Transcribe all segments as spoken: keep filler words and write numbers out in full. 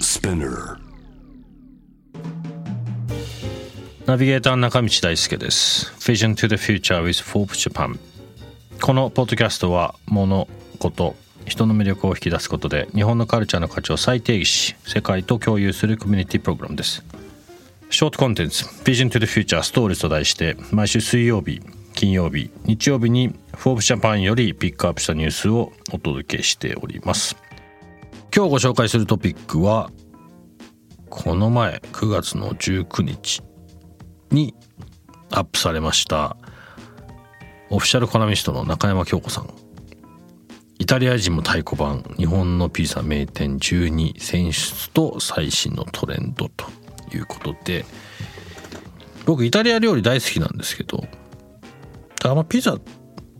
スピナーナビゲーター中道大輔です。Vision to the Future with Forbes Japan。このポッドキャストは物事、人の魅力を引き出すことで日本のカルチャーの価値を再定義し、世界と共有するコミュニティプログラムです。ショートコンテンツ Vision to the Future ストーリーと題して毎週水曜日、金曜日、日曜日に Forbes Japan よりピックアップしたニュースをお届けしております。今日ご紹介するトピックはこの前くがつのじゅうくにちにアップされましたオフィシャルコラミストの中山京子さん、イタリア人も太鼓判、日本のピザ名店じゅうに選出と最新のトレンドということで、僕イタリア料理大好きなんですけど、あんまピザ、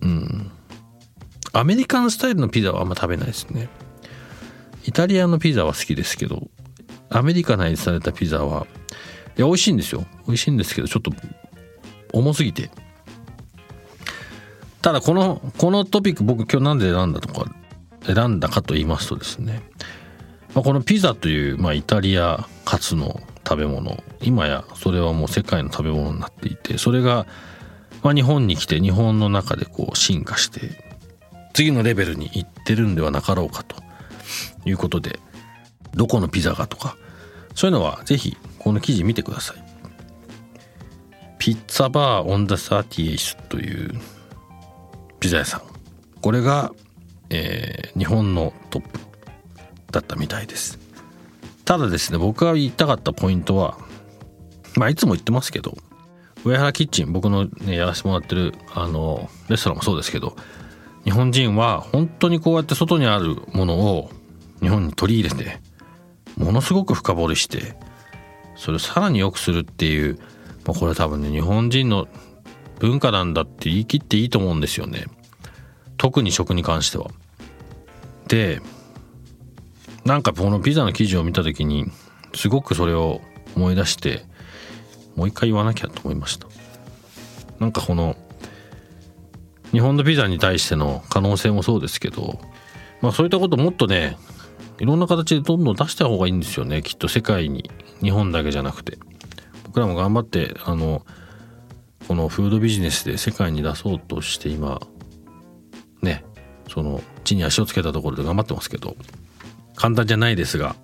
うん、アメリカンスタイルのピザはあんま食べないですね。イタリアのピザは好きですけど、アメリカナイズされたピザは、いや美味しいんですよ。美味しいんですけど、ちょっと重すぎて。ただこのこのトピック、僕今日なんで選んだとか選んだかと言いますとですね、まあ、このピザという、まあ、イタリア発の食べ物、今やそれはもう世界の食べ物になっていて、それが、まあ、日本に来て日本の中でこう進化して次のレベルに行ってるんではなかろうかということで、どこのピザかとかそういうのはぜひこの記事見てください。ピッツァバーオンダサーティエイスというピザ屋さん、これが、えー、日本のトップだったみたいです。ただですね、僕が言いたかったポイントは、まあいつも言ってますけど、上原キッチン、僕の、ね、やらせてもらってるあのレストランもそうですけど、日本人は本当にこうやって外にあるものを日本に取り入れて、ものすごく深掘りしてそれをさらに良くするっていう、まあ、これ多分ね日本人の文化なんだって言い切っていいと思うんですよね。特に食に関しては。で、なんかこのピザの記事を見た時にすごくそれを思い出して、もう一回言わなきゃと思いました。なんかこの日本のピザに対しての可能性もそうですけど、まあそういったこともっとね、いろんな形でどんどん出した方がいいんですよね。きっと世界に、日本だけじゃなくて、僕らも頑張ってあのこのフードビジネスで世界に出そうとして今ね、その地に足をつけたところで頑張ってますけど、簡単じゃないですが、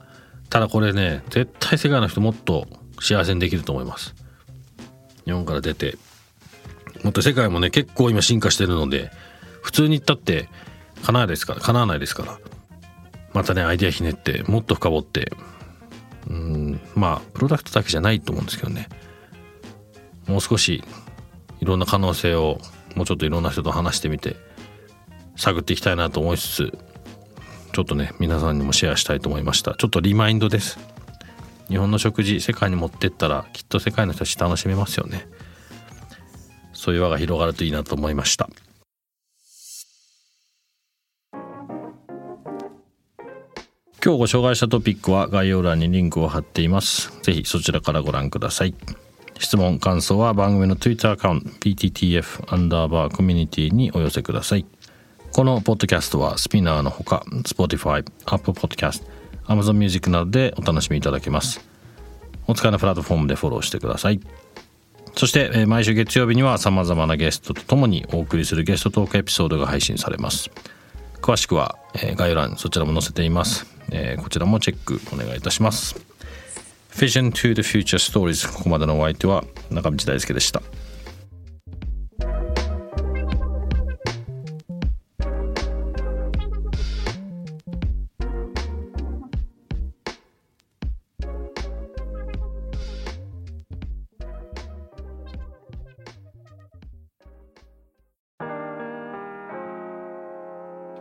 ただこれね絶対世界の人もっと幸せにできると思います。日本から出てもっと世界もね結構今進化してるので、普通に言ったって叶わないですから、叶わないですからまたねアイデアひねってもっと深掘って、うーんまあプロダクトだけじゃないと思うんですけどね、もう少しいろんな可能性をもうちょっといろんな人と話してみて探っていきたいなと思いつつ、ちょっとね皆さんにもシェアしたいと思いました。ちょっとリマインドです。日本の食事世界に持ってったらきっと世界の人たち楽しめますよね。そういう輪が広がるといいなと思いました。今日ご紹介したトピックは概要欄にリンクを貼っています。ぜひそちらからご覧ください。質問、感想は番組の Twitter アカウント ピーティーティーエフ アンダーバーコミュニティにお寄せください。このポッドキャストはスピナーのほか Spotify、Apple Podcast、Amazon Music などでお楽しみいただけます。お使いのプラットフォームでフォローしてください。そして毎週月曜日には様々なゲストとともにお送りするゲストトークエピソードが配信されます。詳しくは概要欄そちらも載せています。えー、こちらもチェックお願いいたします。 Vision to the Future Stories、 ここまでのお相手は中道大輔でした。